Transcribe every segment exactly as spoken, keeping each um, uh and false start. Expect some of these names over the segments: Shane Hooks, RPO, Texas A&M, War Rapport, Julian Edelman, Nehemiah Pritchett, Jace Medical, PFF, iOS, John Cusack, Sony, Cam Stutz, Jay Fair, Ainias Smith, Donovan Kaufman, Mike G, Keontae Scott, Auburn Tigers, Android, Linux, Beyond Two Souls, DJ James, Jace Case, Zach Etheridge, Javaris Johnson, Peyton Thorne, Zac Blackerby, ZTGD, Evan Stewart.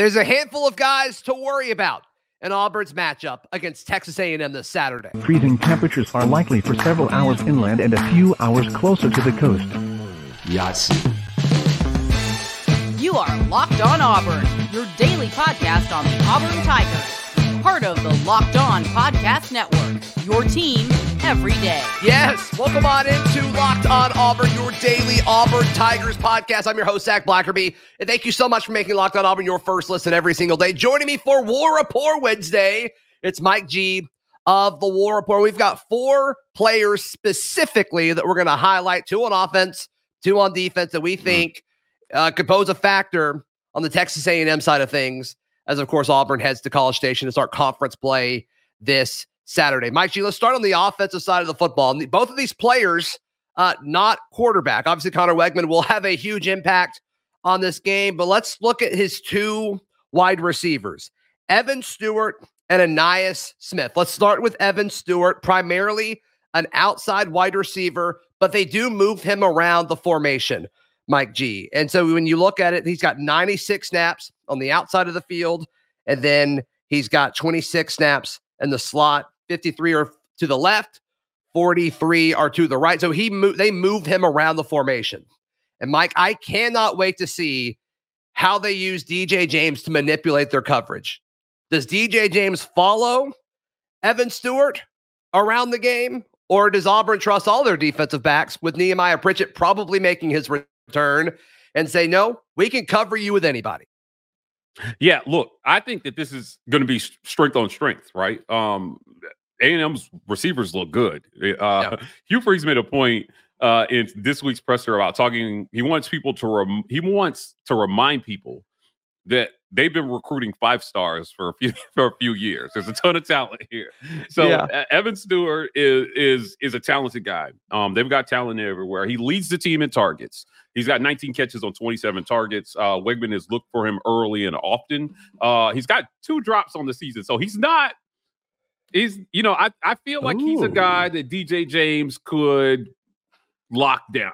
There's a handful of guys to worry about in Auburn's matchup against Texas A and M this Saturday. Freezing temperatures are likely for several hours inland and a few hours closer to the coast. Yes. You are Locked On Auburn, your daily podcast on the Auburn Tigers. Part of the Locked On Podcast Network, your team every day. Yes, welcome on into Locked On Auburn, your daily Auburn Tigers podcast. I'm your host, Zac Blackerby, and thank you so much for making Locked On Auburn your first listen every single day. Joining me for War Rapport Wednesday, it's Mike G of the War Rapport. We've got four players specifically that we're going to highlight, two on offense, two on defense, that we think uh, could pose a factor on the Texas A and M side of things, as, of course, Auburn heads to College Station to start conference play this Saturday. Mike G, let's start on the offensive side of the football. And the, both of these players, uh, not quarterback. Obviously, Conner Weigman will have a huge impact on this game, but let's look at his two wide receivers, Evan Stewart and Ainias Smith. Let's start with Evan Stewart, primarily an outside wide receiver, but they do move him around the formation, Mike G. And so when you look at it, he's got ninety-six snaps on the outside of the field, and then he's got twenty-six snaps in the slot. fifty-three are to the left, forty-three are to the right. So he mo- they moved him around the formation. And Mike, I cannot wait to see how they use D J James to manipulate their coverage. Does D J James follow Evan Stewart around the game, or does Auburn trust all their defensive backs with Nehemiah Pritchett probably making his return and say, no, we can cover you with anybody? Yeah, look, I think that this is going to be strength on strength, right? Um, A and M's receivers look good. Uh, yeah. Hugh Freeze made a point uh, in this week's presser about talking. He wants people to rem- he wants to remind people that they've been recruiting five stars for a few for a few years. There's a ton of talent here. So yeah. Evan Stewart is is is a talented guy. Um, they've got talent everywhere. He leads the team in targets. He's got nineteen catches on twenty-seven targets. Uh, Weigman has looked for him early and often. Uh, he's got two drops on the season, so he's not. He's you know I I feel like Ooh. He's a guy that D J James could lock down.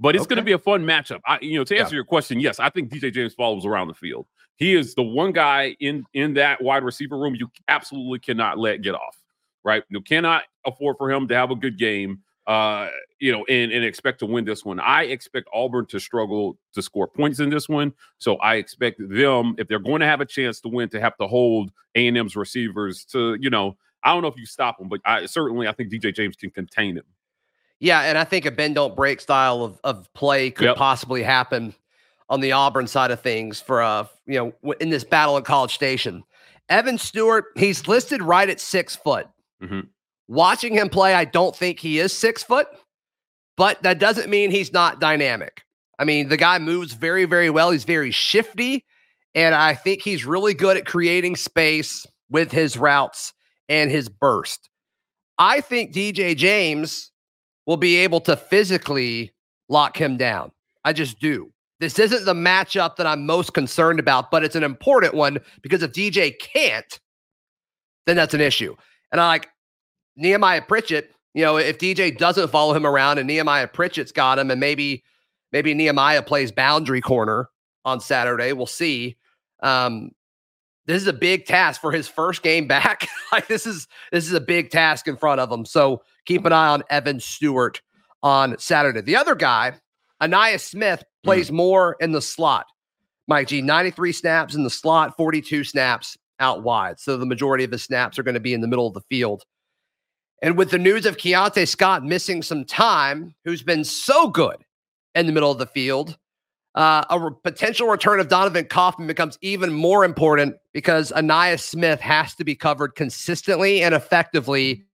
But it's okay. going to be a fun matchup. I, you know, to answer yeah. your question, yes, I think D J James follows around the field. He is the one guy in, in that wide receiver room you absolutely cannot let get off, right? You cannot afford for him to have a good game, uh, you know, and, and expect to win this one. I expect Auburn to struggle to score points in this one. So I expect them, if they're going to have a chance to win, to have to hold A and M's receivers to, you know, I don't know if you stop them, but I, certainly I think D J James can contain him. Yeah, and I think a bend-don't-break style of, of play could yep. possibly happen on the Auburn side of things for uh, you know, in this battle at College Station. Evan Stewart, he's listed right at six foot. Mm-hmm. Watching him play, I don't think he is six foot, but that doesn't mean he's not dynamic. I mean, the guy moves very, very well. He's very shifty, and I think he's really good at creating space with his routes and his burst. I think D J James will be able to physically lock him down. I just do. This isn't the matchup that I'm most concerned about, but it's an important one because if D J can't, then that's an issue. And I like Nehemiah Pritchett, you know, if D J doesn't follow him around and Nehemiah Pritchett's got him and maybe, maybe Nehemiah plays boundary corner on Saturday, we'll see. Um, this is a big task for his first game back. Like this is, this is a big task in front of him. So keep an eye on Evan Stewart on Saturday. The other guy, Ainias Smith, plays more in the slot. Mike G, ninety-three snaps in the slot, forty-two snaps out wide. So the majority of his snaps are going to be in the middle of the field. And with the news of Keontae Scott missing some time, who's been so good in the middle of the field, uh, a re- potential return of Donovan Kaufman becomes even more important because Ainias Smith has to be covered consistently and effectively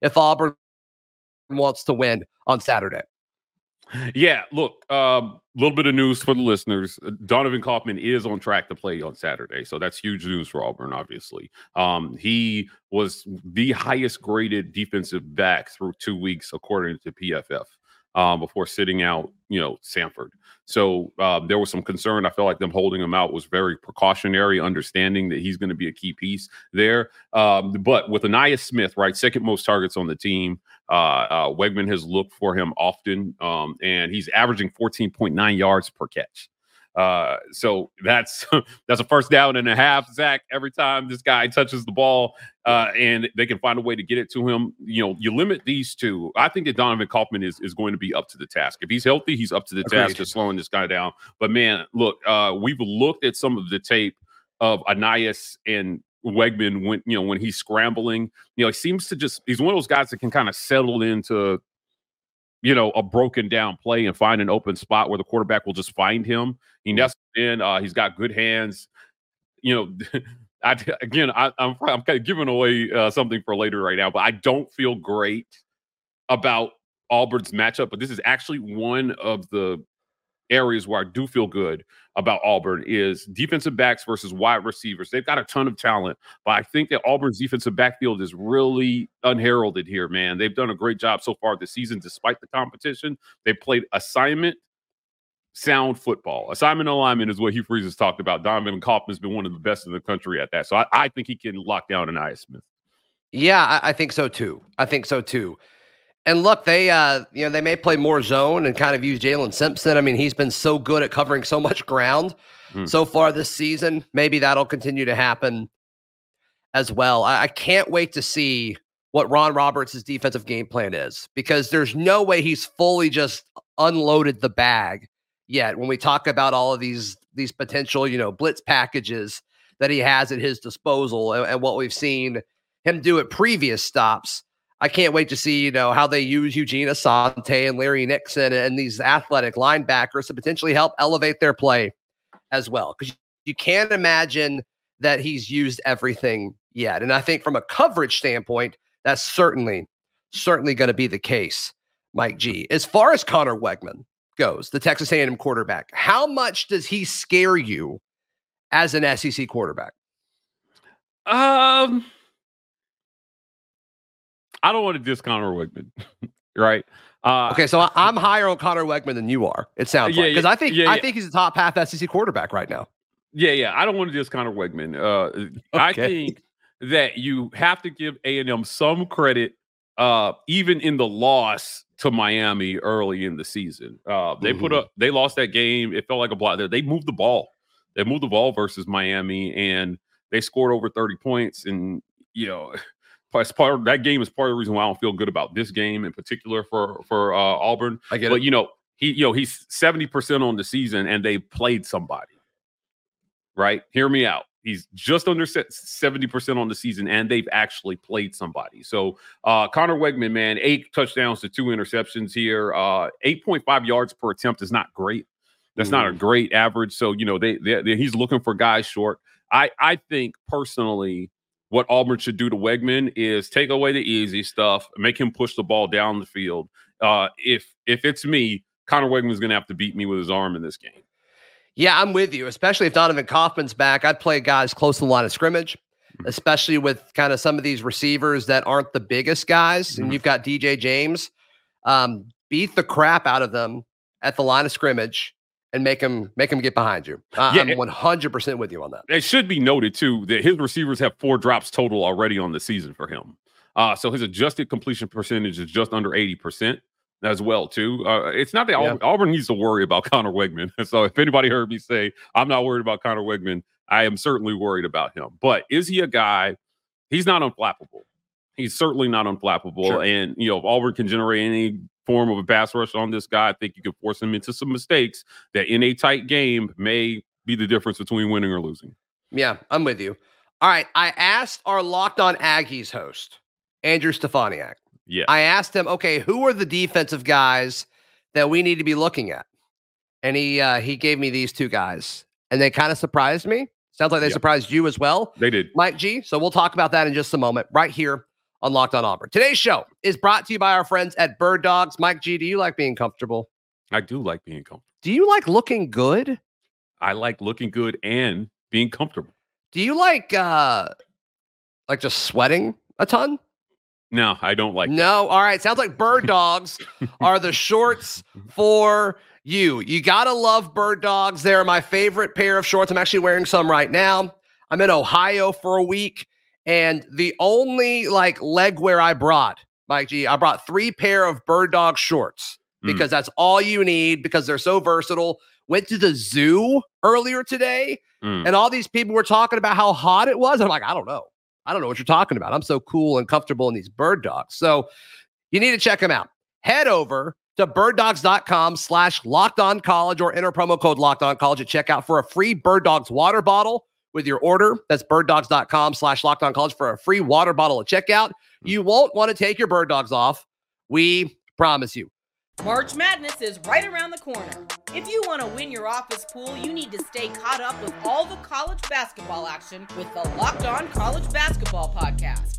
if Auburn wants to win on Saturday. Yeah, look, a um, little bit of news for the listeners. Donovan Kaufman is on track to play on Saturday, so that's huge news for Auburn, obviously. Um, he was the highest-graded defensive back through two weeks, according to P F F, um, before sitting out, you know, Sanford. So uh, there was some concern. I felt like them holding him out was very precautionary, understanding that he's going to be a key piece there. Um, but with Ainias Smith, right, second most targets on the team, uh, uh, Weigman has looked for him often, um, and he's averaging fourteen point nine yards per catch. Uh, so that's that's a first down and a half, Zach, every time this guy touches the ball, uh, and they can find a way to get it to him. You know, you limit these two. I think that Donovan Kaufman is, is going to be up to the task. If he's healthy, he's up to the Agreed. task of slowing this guy down. But, man, look, uh, we've looked at some of the tape of Ainias and Weigman when, you know, when he's scrambling. You know, he seems to just – he's one of those guys that can kind of settle into – you know, a broken down play and find an open spot where the quarterback will just find him. He nestles in. Uh, he's got good hands. You know, I, again, I, I'm I'm kind of giving away uh, something for later right now, but I don't feel great about Auburn's matchup. But this is actually one of the areas where I do feel good about Auburn is defensive backs versus wide receivers. They've got a ton of talent, but I think that Auburn's defensive backfield is really unheralded here, man. They've done a great job so far this season, despite the competition. They played assignment sound football. Assignment alignment is what Hugh Freeze has talked about. Donovan Kaufman's been one of the best in the country at that. So I, I think he can lock down Ainias Smith. Yeah, I, I think so too. I think so too. And look, they uh, you know, they may play more zone and kind of use Jalen Simpson. I mean, he's been so good at covering so much ground mm. so far this season. Maybe that'll continue to happen as well. I, I can't wait to see what Ron Roberts' defensive game plan is, because there's no way he's fully just unloaded the bag yet when we talk about all of these these potential, you know, blitz packages that he has at his disposal and, and what we've seen him do at previous stops. I can't wait to see, you know, how they use Eugene Asante and Larry Nixon and these athletic linebackers to potentially help elevate their play as well. Because you can't imagine that he's used everything yet. And I think from a coverage standpoint, that's certainly, certainly going to be the case, Mike G. As far as Conner Weigman goes, the Texas A and M quarterback, how much does he scare you as an S E C quarterback? Um... I don't want to diss Conner Weigman, right? Uh, okay, so I, I'm higher on Conner Weigman than you are, it sounds yeah, like. Because yeah, I think yeah, I yeah. think he's a top half S E C quarterback right now. Yeah, yeah. I don't want to diss Conner Weigman. Uh, okay. I think that you have to give A and M some credit, uh, even in the loss to Miami early in the season. Uh, they mm-hmm. put up, they lost that game. It felt like a block there. They moved the ball. They moved the ball versus Miami, and they scored over thirty points. And, you know... Part of, that game is part of the reason why I don't feel good about this game in particular for for uh, Auburn. I get but, it. You know, he you know he's seventy percent on the season, and they played somebody. Right? Hear me out. He's just under seventy percent on the season, and they've actually played somebody. So uh, Conner Weigman, man, eight touchdowns to two interceptions here. Uh, eight point five yards per attempt is not great. That's mm. not a great average. So you know they, they, they he's looking for guys short. I I think personally. What Auburn should do to Weigman is take away the easy stuff, make him push the ball down the field. Uh, if if it's me, Conner Weigman's going to have to beat me with his arm in this game. Yeah, I'm with you, especially if Donovan Kaufman's back. I'd play guys close to the line of scrimmage, especially with kind of some of these receivers that aren't the biggest guys. And you've got D J James. Um, beat the crap out of them at the line of scrimmage. And make him make him get behind you. Uh, yeah, I'm one hundred percent with you on that. It should be noted, too, that his receivers have four drops total already on the season for him. Uh, so his adjusted completion percentage is just under eighty percent as well, too. Uh, it's not that yeah. Auburn, Auburn needs to worry about Conner Weigman. So if anybody heard me say, I'm not worried about Conner Weigman, I am certainly worried about him. But is he a guy? He's not unflappable. He's certainly not unflappable. Sure. And, you know, if Auburn can generate any form of a pass rush on this guy, I think you could force him into some mistakes that in a tight game may be the difference between winning or losing. Yeah, I'm with you. All right. I asked our Locked On Aggies host, Andrew Stefaniak. Yeah. I asked him, okay, who are the defensive guys that we need to be looking at? And he, uh, he gave me these two guys, and they kind of surprised me. Sounds like they yeah. surprised you as well. They did. Mike G. So we'll talk about that in just a moment right here on Locked On Auburn. Today's show is brought to you by our friends at Bird Dogs. Mike G, do you like being comfortable? I do like being comfortable. Do you like looking good? I like looking good and being comfortable. Do you like uh, like just sweating a ton? No, I don't like No, that. All right. Sounds like Bird Dogs are the shorts for you. You gotta love Bird Dogs. They're my favorite pair of shorts. I'm actually wearing some right now. I'm in Ohio for a week. And the only like leg wear I brought, Mike G, I brought three pair of Bird Dog shorts because mm. that's all you need, because they're so versatile. went to the zoo earlier today, mm. and all these people were talking about how hot it was. I'm like, I don't know. I don't know what you're talking about. I'm so cool and comfortable in these bird dogs. So you need to check them out. Head over to birddogs.com slash locked on college or enter promo code locked on college at checkout for a free Bird Dogs water bottle with your order. That's birddogs.com slash locked on college for a free water bottle at checkout. You won't want to take your bird dogs off. We promise you. March Madness is right around the corner. If you want to win your office pool, you need to stay caught up with all the college basketball action with the Locked On College Basketball Podcast.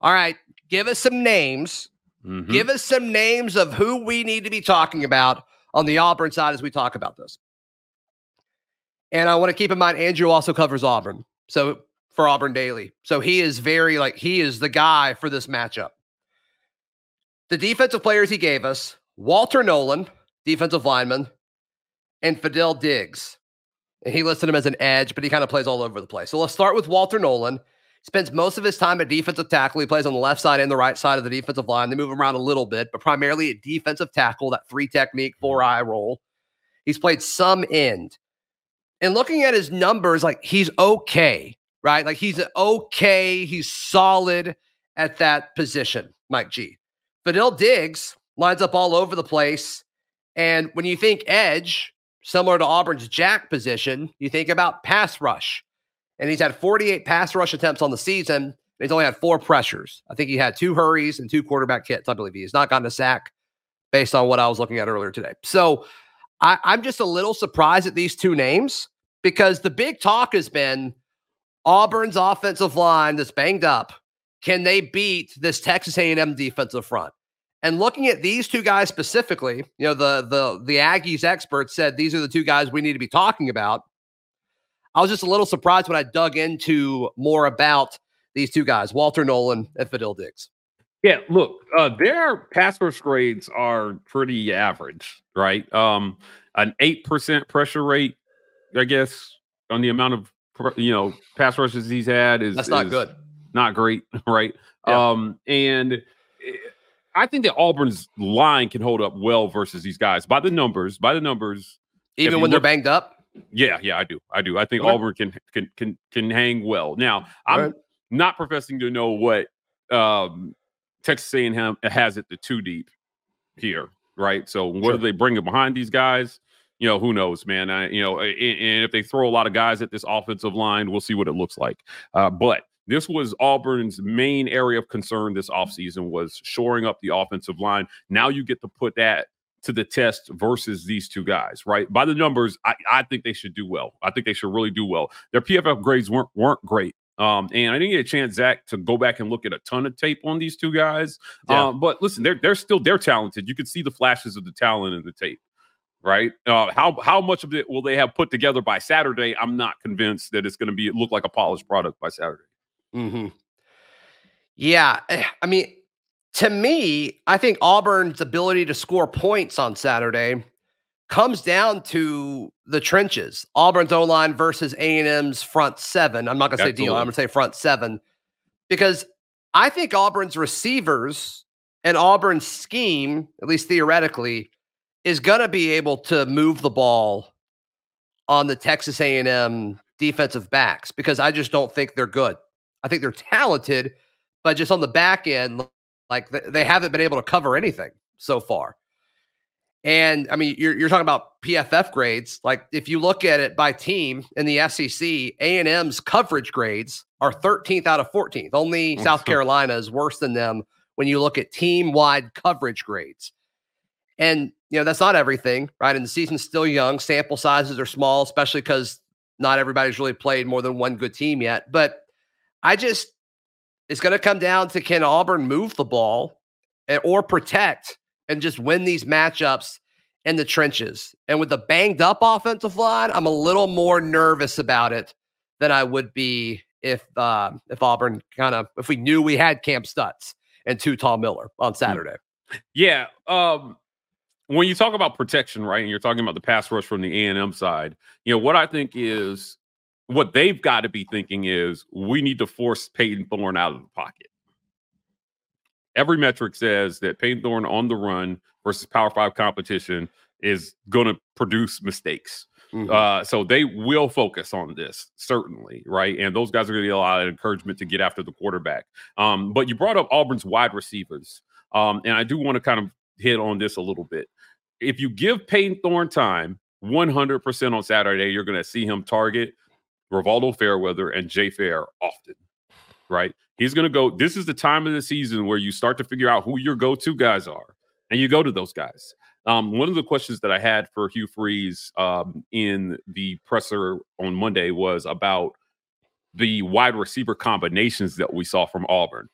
all right, give us some names. Mm-hmm. Give us some names of who we need to be talking about on the Auburn side as we talk about this. And I want to keep in mind, Andrew also covers Auburn. So for Auburn Daily. So he is very like, he is the guy for this matchup. The defensive players he gave us, Walter Nolen, defensive lineman, and Fadil Diggs. And he listed him as an edge, but he kind of plays all over the place. So let's start with Walter Nolen. Spends most of his time at defensive tackle. He plays on the left side and the right side of the defensive line. They move him around a little bit, but primarily at defensive tackle, that three technique, four eye roll. He's played some end. And looking at his numbers, like he's okay, right? Like he's okay. He's solid at that position, Mike G. Fadil Diggs lines up all over the place. And when you think edge, similar to Auburn's jack position, you think about pass rush. And he's had forty-eight pass rush attempts on the season. And he's only had four pressures. I think he had two hurries and two quarterback hits, I believe. He has not gotten a sack based on what I was looking at earlier today. So I, I'm just a little surprised at these two names because the big talk has been Auburn's offensive line that's banged up. Can they beat this Texas A and M defensive front? And looking at these two guys specifically, you know, the the the Aggies experts said these are the two guys we need to be talking about. I was just a little surprised when I dug into more about these two guys, Walter Nolen and Fadil Diggs. Yeah, look, uh, their pass rush grades are pretty average, right? Um, an eight percent pressure rate, I guess, on the amount of, you know, pass rushes he's had is that's not is, good. Not great, right? Yeah. Um, and I think that Auburn's line can hold up well versus these guys by the numbers, by the numbers. Even when look, they're banged up? Yeah, yeah, I do. I do. I think okay. Auburn can, can can can hang well. Now, I'm right. not professing to know what um, Texas A and M has at the two deep here, right? So what sure. are they bringing behind these guys? You know, who knows, man? I, you know, and, and if they throw a lot of guys at this offensive line, we'll see what it looks like. Uh, but this was Auburn's main area of concern this offseason was shoring up the offensive line. Now you get to put that to the test versus these two guys, right? By the numbers, I, I think they should do well. I think they should really do well. Their P F F grades weren't weren't great. Um, and I didn't get a chance, Zach, to go back and look at a ton of tape on these two guys. Yeah. Um, but listen, they're they're still they're talented. You can see the flashes of the talent in the tape. Right? Uh, how how much of it will they have put together by Saturday? I'm not convinced that it's going to be look like a polished product by Saturday. Hmm. Yeah. I mean, to me, I think Auburn's ability to score points on Saturday comes down to the trenches. Auburn's O-line versus A and M's front seven. I'm not going to say D-line. I'm going to say front seven because I think Auburn's receivers and Auburn's scheme, at least theoretically, is going to be able to move the ball on the Texas A and M defensive backs because I just don't think they're good. I think they're talented, but just on the back end, like they haven't been able to cover anything so far. And I mean, you're, you're talking about P F F grades. Like if you look at it by team in the S E C, A and M's coverage grades are thirteenth out of fourteenth. Only mm-hmm. South Carolina is worse than them when you look at team-wide coverage grades. And, you know, that's not everything, right? And the season's still young. Sample sizes are small, especially because not everybody's really played more than one good team yet. But I just, it's going to come down to can Auburn move the ball and, or protect and just win these matchups in the trenches. And with the banged up offensive line, I'm a little more nervous about it than I would be if uh, if Auburn kind of, if we knew we had Cam Stutz and Tootal Miller on Saturday. Yeah. Um, when you talk about protection, right, and you're talking about the pass rush from the A and M side, you know, what I think is, what they've got to be thinking is, we need to force Peyton Thorne out of the pocket. Every metric says that Peyton Thorne on the run versus Power Five competition is going to produce mistakes. Mm-hmm. Uh, so they will focus on this, certainly, right? And those guys are going to get a lot of encouragement to get after the quarterback. Um, but you brought up Auburn's wide receivers. Um, and I do want to kind of hit on this a little bit. If you give Peyton Thorne time, one hundred percent on Saturday, you're going to see him target Rivaldo Fairweather and Jay Fair often, right? He's going to go. This is the time of the season where you start to figure out who your go-to guys are, and you go to those guys. Um, one of the questions that I had for Hugh Freeze um, in the presser on Monday was about the wide receiver combinations that we saw from Auburn.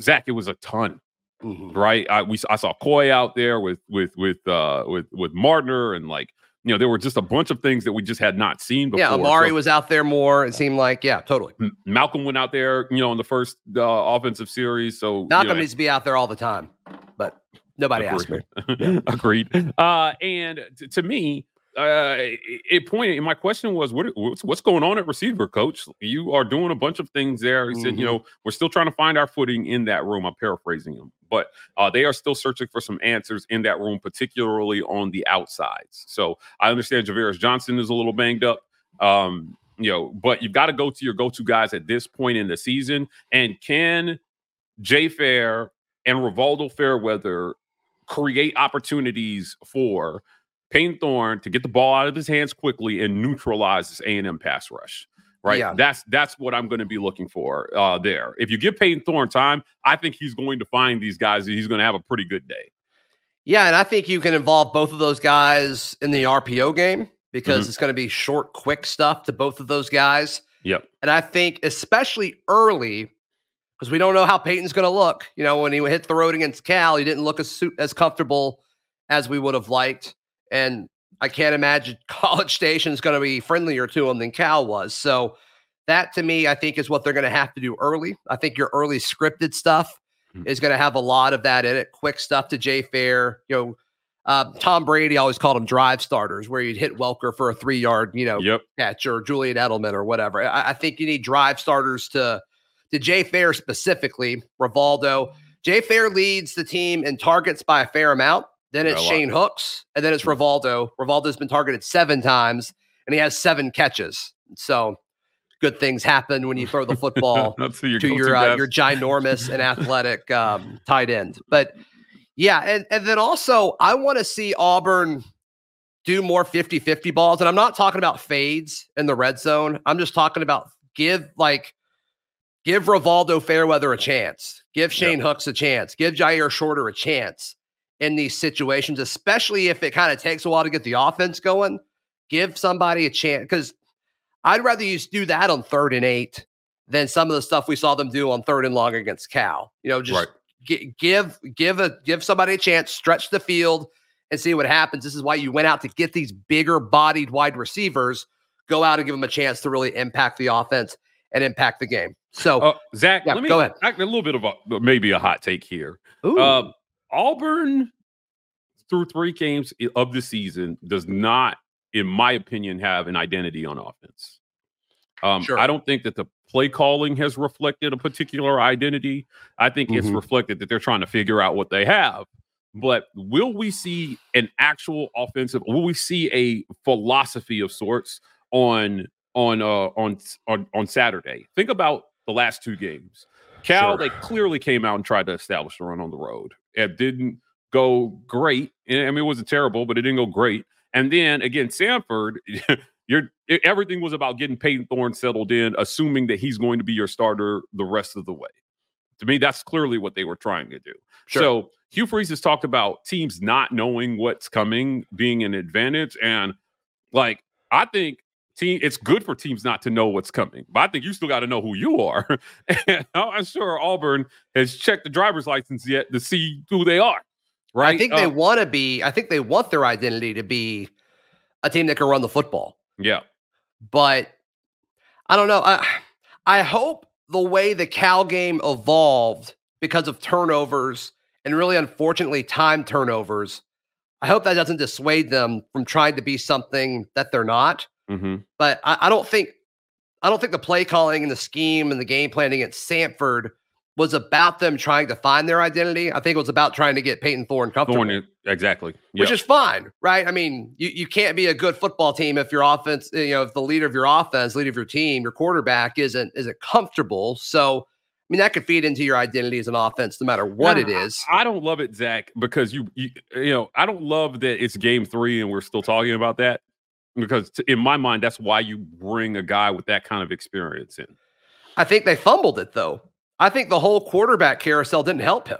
Zach, it was a ton, mm-hmm. right? I we I saw Coy out there with with with uh, with with Martner, and like, you know, there were just a bunch of things that we just had not seen before. Yeah, Amari so, was out there more. It seemed like, yeah, totally. M- Malcolm went out there, you know, in the first uh, offensive series. So Malcolm you know, needs to be out there all the time, but nobody agreed. asked me. Agreed. Uh, and t- to me, uh, it, it pointed. My question was, what, what's what's going on at receiver, coach? You are doing a bunch of things there. He mm-hmm. said, you know, we're still trying to find our footing in that room. I'm paraphrasing him. But uh, they are still searching for some answers in that room, particularly on the outsides. So I understand Javaris Johnson is a little banged up, um, you know, but you've got to go to your go-to guys at this point in the season. And can Jay Fair and Rivaldo Fairweather create opportunities for Payne Thorne to get the ball out of his hands quickly and neutralize this A and M pass rush? Right. Yeah. That's that's what I'm going to be looking for uh, there. If you give Peyton Thorne time, I think he's going to find these guys. He's going to have a pretty good day. Yeah. And I think you can involve both of those guys in the R P O game because mm-hmm. it's going to be short, quick stuff to both of those guys. Yep. And I think especially early, because we don't know how Peyton's going to look. You know, when he hit the road against Cal, he didn't look as, as comfortable as we would have liked. And I can't imagine College Station's going to be friendlier to them than Cal was. So that, to me, I think is what they're going to have to do early. I think your early scripted stuff mm-hmm. is going to have a lot of that in it. Quick stuff to Jay Fair. You know, uh, Tom Brady always called them drive starters, where you'd hit Welker for a three-yard, you know, yep. catch, or Julian Edelman or whatever. I, I think you need drive starters to, to Jay Fair specifically, Rivaldo. Jay Fair leads the team in targets by a fair amount. Then it's Shane Hooks, and then it's Rivaldo. Rivaldo's been targeted seven times, and he has seven catches. So good things happen when you throw the football to your your, uh, your ginormous and athletic um, tight end. But, yeah, and, and then also I want to see Auburn do more fifty-fifty balls. And I'm not talking about fades in the red zone. I'm just talking about give, like, give Rivaldo Fairweather a chance. Give Shane yeah. Hooks a chance. Give Jair Shorter a chance in these situations, especially if it kind of takes a while to get the offense going. Give somebody a chance, because I'd rather you do that on third and eight than some of the stuff we saw them do on third and long against Cal. You know, just right. g- give give a give somebody a chance, stretch the field, and see what happens. This is why you went out to get these bigger-bodied wide receivers. Go out and give them a chance to really impact the offense and impact the game. So, uh, Zach, yeah, let me go ahead. I, a little bit of a, maybe a hot take here. Ooh. Um, Auburn, through three games of the season, does not, in my opinion, have an identity on offense. Um, sure. I don't think that the play calling has reflected a particular identity. I think mm-hmm. it's reflected that they're trying to figure out what they have. But will we see an actual offensive? Will we see a philosophy of sorts on on uh, on on on Saturday? Think about the last two games. Cal, sure. they clearly came out and tried to establish a run on the road. It didn't go great. I mean, it wasn't terrible, but it didn't go great. And then, again, Sanford, you're, everything was about getting Peyton Thorne settled in, assuming that he's going to be your starter the rest of the way. To me, that's clearly what they were trying to do. Sure. So Hugh Freeze has talked about teams not knowing what's coming being an advantage. And, like, I think team, it's good for teams not to know what's coming, but I think you still got to know who you are. And I'm sure Auburn has checked the driver's license yet to see who they are, right? I think uh, they want to be, I think they want their identity to be a team that can run the football. Yeah. But I don't know. I, I hope the way the Cal game evolved because of turnovers and really, unfortunately, time turnovers, I hope that doesn't dissuade them from trying to be something that they're not. Mm-hmm. But I, I don't think, I don't think the play calling and the scheme and the game planning at Samford was about them trying to find their identity. I think it was about trying to get Peyton Thorne comfortable. Thorne, exactly. Yep. Which is fine, right? I mean, you, you can't be a good football team if your offense, you know, if the leader of your offense, leader of your team, your quarterback isn't isn't comfortable. So, I mean, that could feed into your identity as an offense no matter what no, it is. I, I don't love it, Zach, because you, you you know, I don't love that it's game three and we're still talking about that, because t- in my mind, that's why you bring a guy with that kind of experience in. I think they fumbled it, though. I think the whole quarterback carousel didn't help him.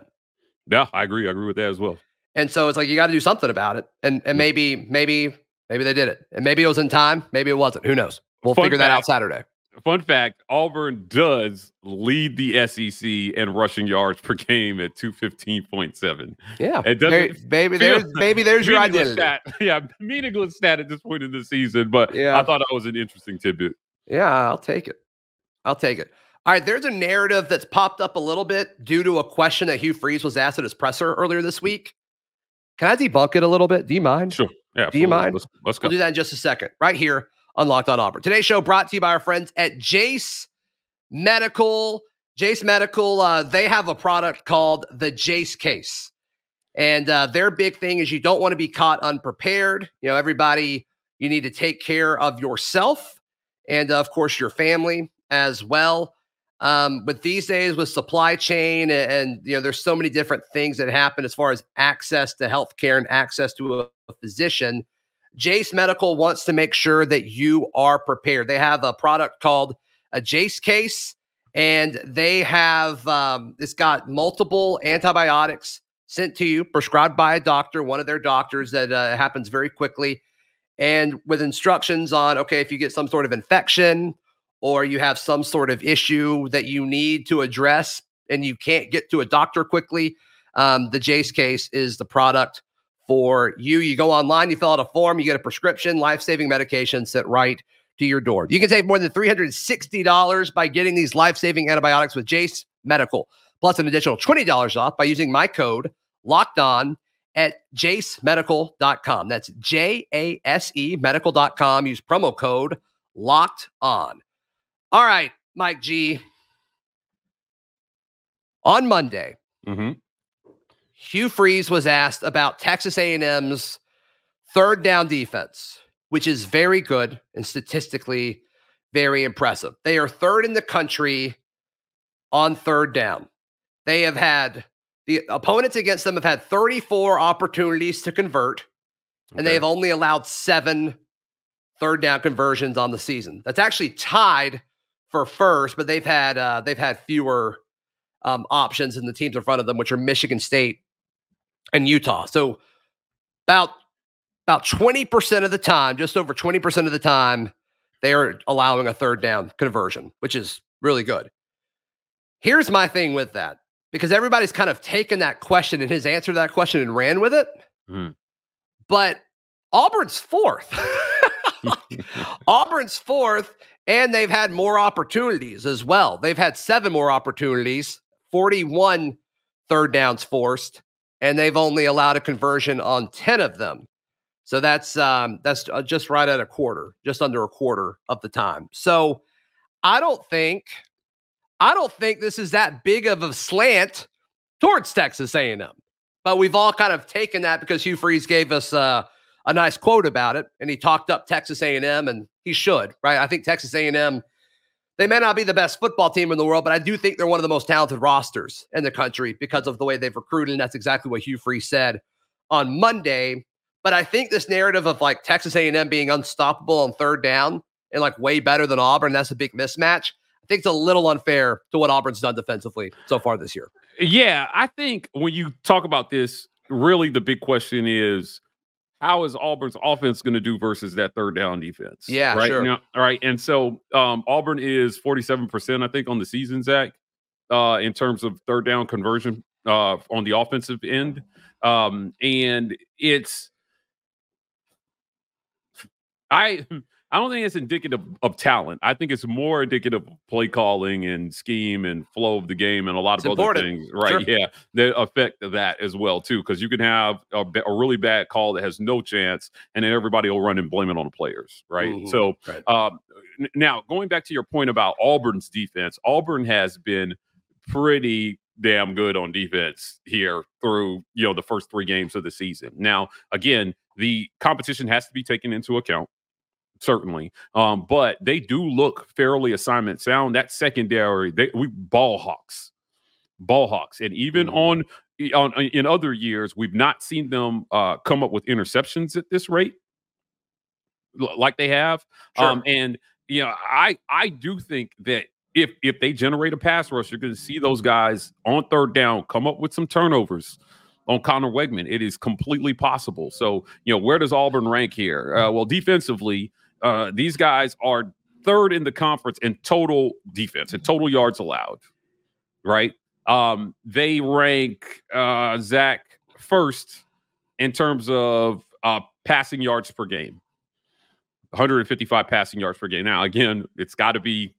Yeah, I agree. I agree with that as well. And so it's like, you got to do something about it. And and maybe, maybe, maybe they did it. And maybe it was in time. Maybe it wasn't. Who knows? We'll fun figure fact, that out Saturday. Fun fact, Auburn does lead the S E C in rushing yards per game at two fifteen point seven. Yeah. It doesn't, maybe, there's, maybe there's your identity. Stat. Yeah, meaningless stat at this point in the season, but yeah. I thought that was an interesting tidbit. Yeah, I'll take it. I'll take it. All right, there's a narrative that's popped up a little bit due to a question that Hugh Freeze was asked at his presser earlier this week. Can I debunk it a little bit? Do you mind? Sure. Yeah, do you mind? Let's, let's go. We'll do that in just a second, right here on Locked On Auburn. Today's show brought to you by our friends at Jace Medical. Jace Medical, uh, they have a product called the Jace Case. And uh, their big thing is you don't want to be caught unprepared. You know, everybody, you need to take care of yourself and, uh, of course, your family as well. Um, but these days with supply chain and, and, you know, there's so many different things that happen as far as access to healthcare and access to a, a physician. Jace Medical wants to make sure that you are prepared. They have a product called a Jace Case, and they have, um, it's got multiple antibiotics sent to you, prescribed by a doctor, one of their doctors that uh, happens very quickly. And with instructions on, okay, if you get some sort of infection or you have some sort of issue that you need to address and you can't get to a doctor quickly, um, the Jace Case is the product for you. You go online, you fill out a form, you get a prescription, life-saving medication sent right to your door. You can save more than three hundred sixty dollars by getting these life-saving antibiotics with Jace Medical, plus an additional twenty dollars off by using my code LOCKEDON at jace medical dot com. That's J A S E medical dot com. Use promo code LOCKEDON. All right, Mike G. On Monday, mm-hmm. Hugh Freeze was asked about Texas A and M's third down defense, which is very good and statistically very impressive. They are third in the country on third down. They have had, the opponents against them have had thirty-four opportunities to convert, okay, and they have only allowed seven third down conversions on the season. That's actually tied for first, but they've had uh, they've had fewer um, options than the teams in front of them, which are Michigan State and Utah. So about about twenty percent of the time, just over twenty percent of the time, they are allowing a third down conversion, which is really good. Here's my thing with that, because everybody's kind of taken that question and his answer to that question and ran with it. Mm. But Auburn's fourth. Auburn's fourth, and they've had more opportunities as well. They've had seven more opportunities, forty-one third downs forced, and they've only allowed a conversion on ten of them. So that's um, that's just right at a quarter, just under a quarter of the time. So I don't think, I don't think this is that big of a slant towards Texas A and M. But we've all kind of taken that because Hugh Freeze gave us uh, a nice quote about it, and he talked up Texas A and M, and he should, right? I think Texas A and M, they may not be the best football team in the world, but I do think they're one of the most talented rosters in the country because of the way they've recruited, and that's exactly what Hugh Freeze said on Monday. But I think this narrative of, like, Texas A and M being unstoppable on third down and, like, way better than Auburn, that's a big mismatch. I think it's a little unfair to what Auburn's done defensively so far this year. Yeah, I think when you talk about this, really the big question is, how is Auburn's offense going to do versus that third down defense? Yeah, right? Sure. Now, all right. And so um, Auburn is forty-seven percent, I think, on the season, Zach, uh, in terms of third down conversion uh, on the offensive end. Um, and it's, I, I don't think it's indicative of talent. I think it's more indicative of play calling and scheme and flow of the game and a lot it's of important. other things, right? Sure. Yeah, that affect that as well too, because you can have a, a really bad call that has no chance, and then everybody will run and blame it on the players, right? Mm-hmm. So right. Um, now going back to your point about Auburn's defense, Auburn has been pretty damn good on defense here through you know the first three games of the season. Now again, the competition has to be taken into account. Certainly. Um, but they do look fairly assignment sound. That secondary, they we ball hawks, ball hawks. And even on, on in other years, we've not seen them uh, come up with interceptions at this rate l- like they have. Sure. Um, and, you know, I, I do think that if, if they generate a pass rush, you're going to see those guys on third down come up with some turnovers on Conner Weigman. It is completely possible. So, you know, where does Auburn rank here? Uh, well, defensively, Uh, these guys are third in the conference in total defense and total yards allowed, right? Um, they rank uh, Zach first in terms of uh, passing yards per game, one hundred fifty-five passing yards per game. Now, again, it's got to be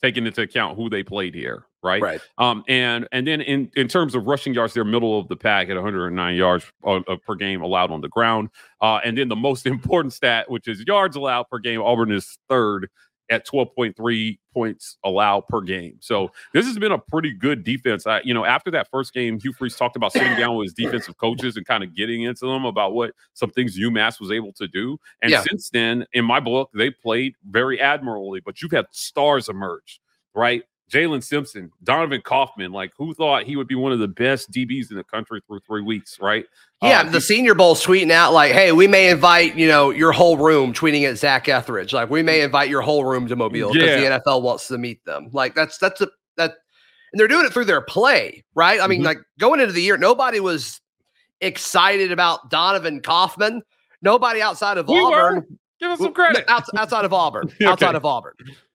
taken into account who they played here, right? Right. Um, and and then in, in terms of rushing yards, they're middle of the pack at one hundred nine yards on, uh, per game allowed on the ground. Uh, and then the most important stat, which is yards allowed per game, Auburn is third at twelve point three points allowed per game. So this has been a pretty good defense. I, you know, after that first game, Hugh Freeze talked about sitting down with his defensive coaches and kind of getting into them about what some things UMass was able to do. And yeah. since then, in my book, they played very admirably, but you've had stars emerge, right? Jalen Simpson, Donovan Kaufman, like who thought he would be one of the best D Bs in the country through three weeks, right? Yeah, uh, the Senior Bowl tweeting out like, hey, we may invite, you know, your whole room, tweeting at Zach Etheridge. Like, we may invite your whole room to Mobile because yeah. the N F L wants to meet them. Like, that's, that's a, that, and they're doing it through their play, right? I mean, mm-hmm. like going into the year, nobody was excited about Donovan Kaufman. Nobody outside of we Auburn. Were. Give us some credit. Outs- outside of Auburn. okay. Outside of Auburn.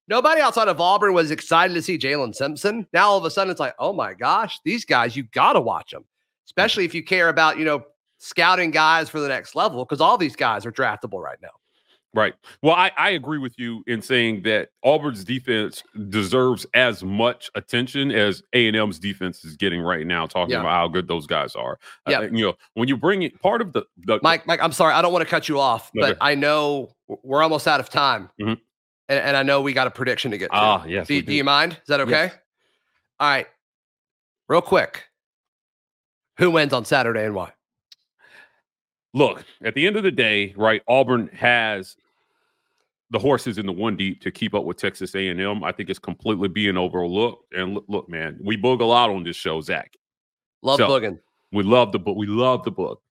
Nobody outside of Auburn was excited to see Jalen Simpson. Now, all of a sudden, it's like, oh, my gosh, these guys, you got to watch them, especially if you care about, you know, scouting guys for the next level, because all these guys are draftable right now. Right. Well, I, I agree with you in saying that Auburn's defense deserves as much attention as A and M's defense is getting right now, talking yeah. about how good those guys are. Yeah. Uh, you know, when you bring it part of the, the – Mike, Mike, I'm sorry. I don't want to cut you off, okay. but I know we're almost out of time. Mm-hmm. And, and I know we got a prediction to get to. Ah, yes, do, do. do you mind? Is that okay? Yes. All right. Real quick. Who wins on Saturday and why? Look, at the end of the day, right, Auburn has the horses in the one deep to keep up with Texas A and M. I think it's completely being overlooked. And look, look man, we boog a lot on this show, Zach. Love so, booging. We love the book. We love the book.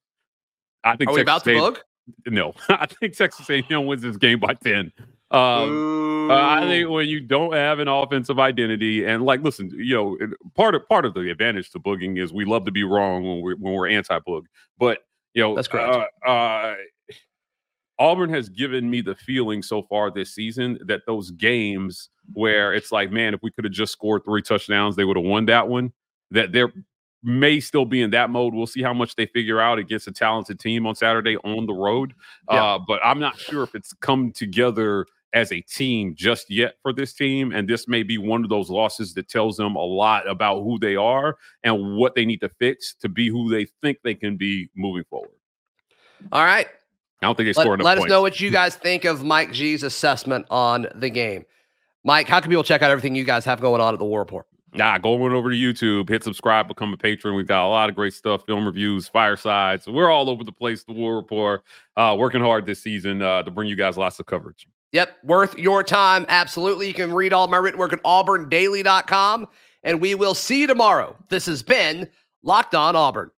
I think Are Texas we about to A- boog? No. I think Texas A and M wins this game by ten. Um, uh, I think when you don't have an offensive identity, and like, listen, you know, part of part of the advantage to booging is we love to be wrong when we're when we're anti-boog. But you know, that's correct. Uh, uh, Auburn has given me the feeling so far this season that those games where it's like, man, if we could have just scored three touchdowns, they would have won that one. That they're may still be in that mode. We'll see how much they figure out against a talented team on Saturday on the road. Yeah. Uh, but I'm not sure if it's come together as a team just yet for this team, and this may be one of those losses that tells them a lot about who they are and what they need to fix to be who they think they can be moving forward. All right. I don't think they scored enough Let us points. Know what you guys think of Mike G's assessment on the game. Mike, how can people check out everything you guys have going on at the War Report? Nah, go on over to YouTube, hit subscribe, become a patron. We've got a lot of great stuff, film reviews, firesides. We're all over the place, the War Rapport, uh, working hard this season uh, to bring you guys lots of coverage. Yep, worth your time, absolutely. You can read all my written work at auburn daily dot com, and we will see you tomorrow. This has been Locked On Auburn.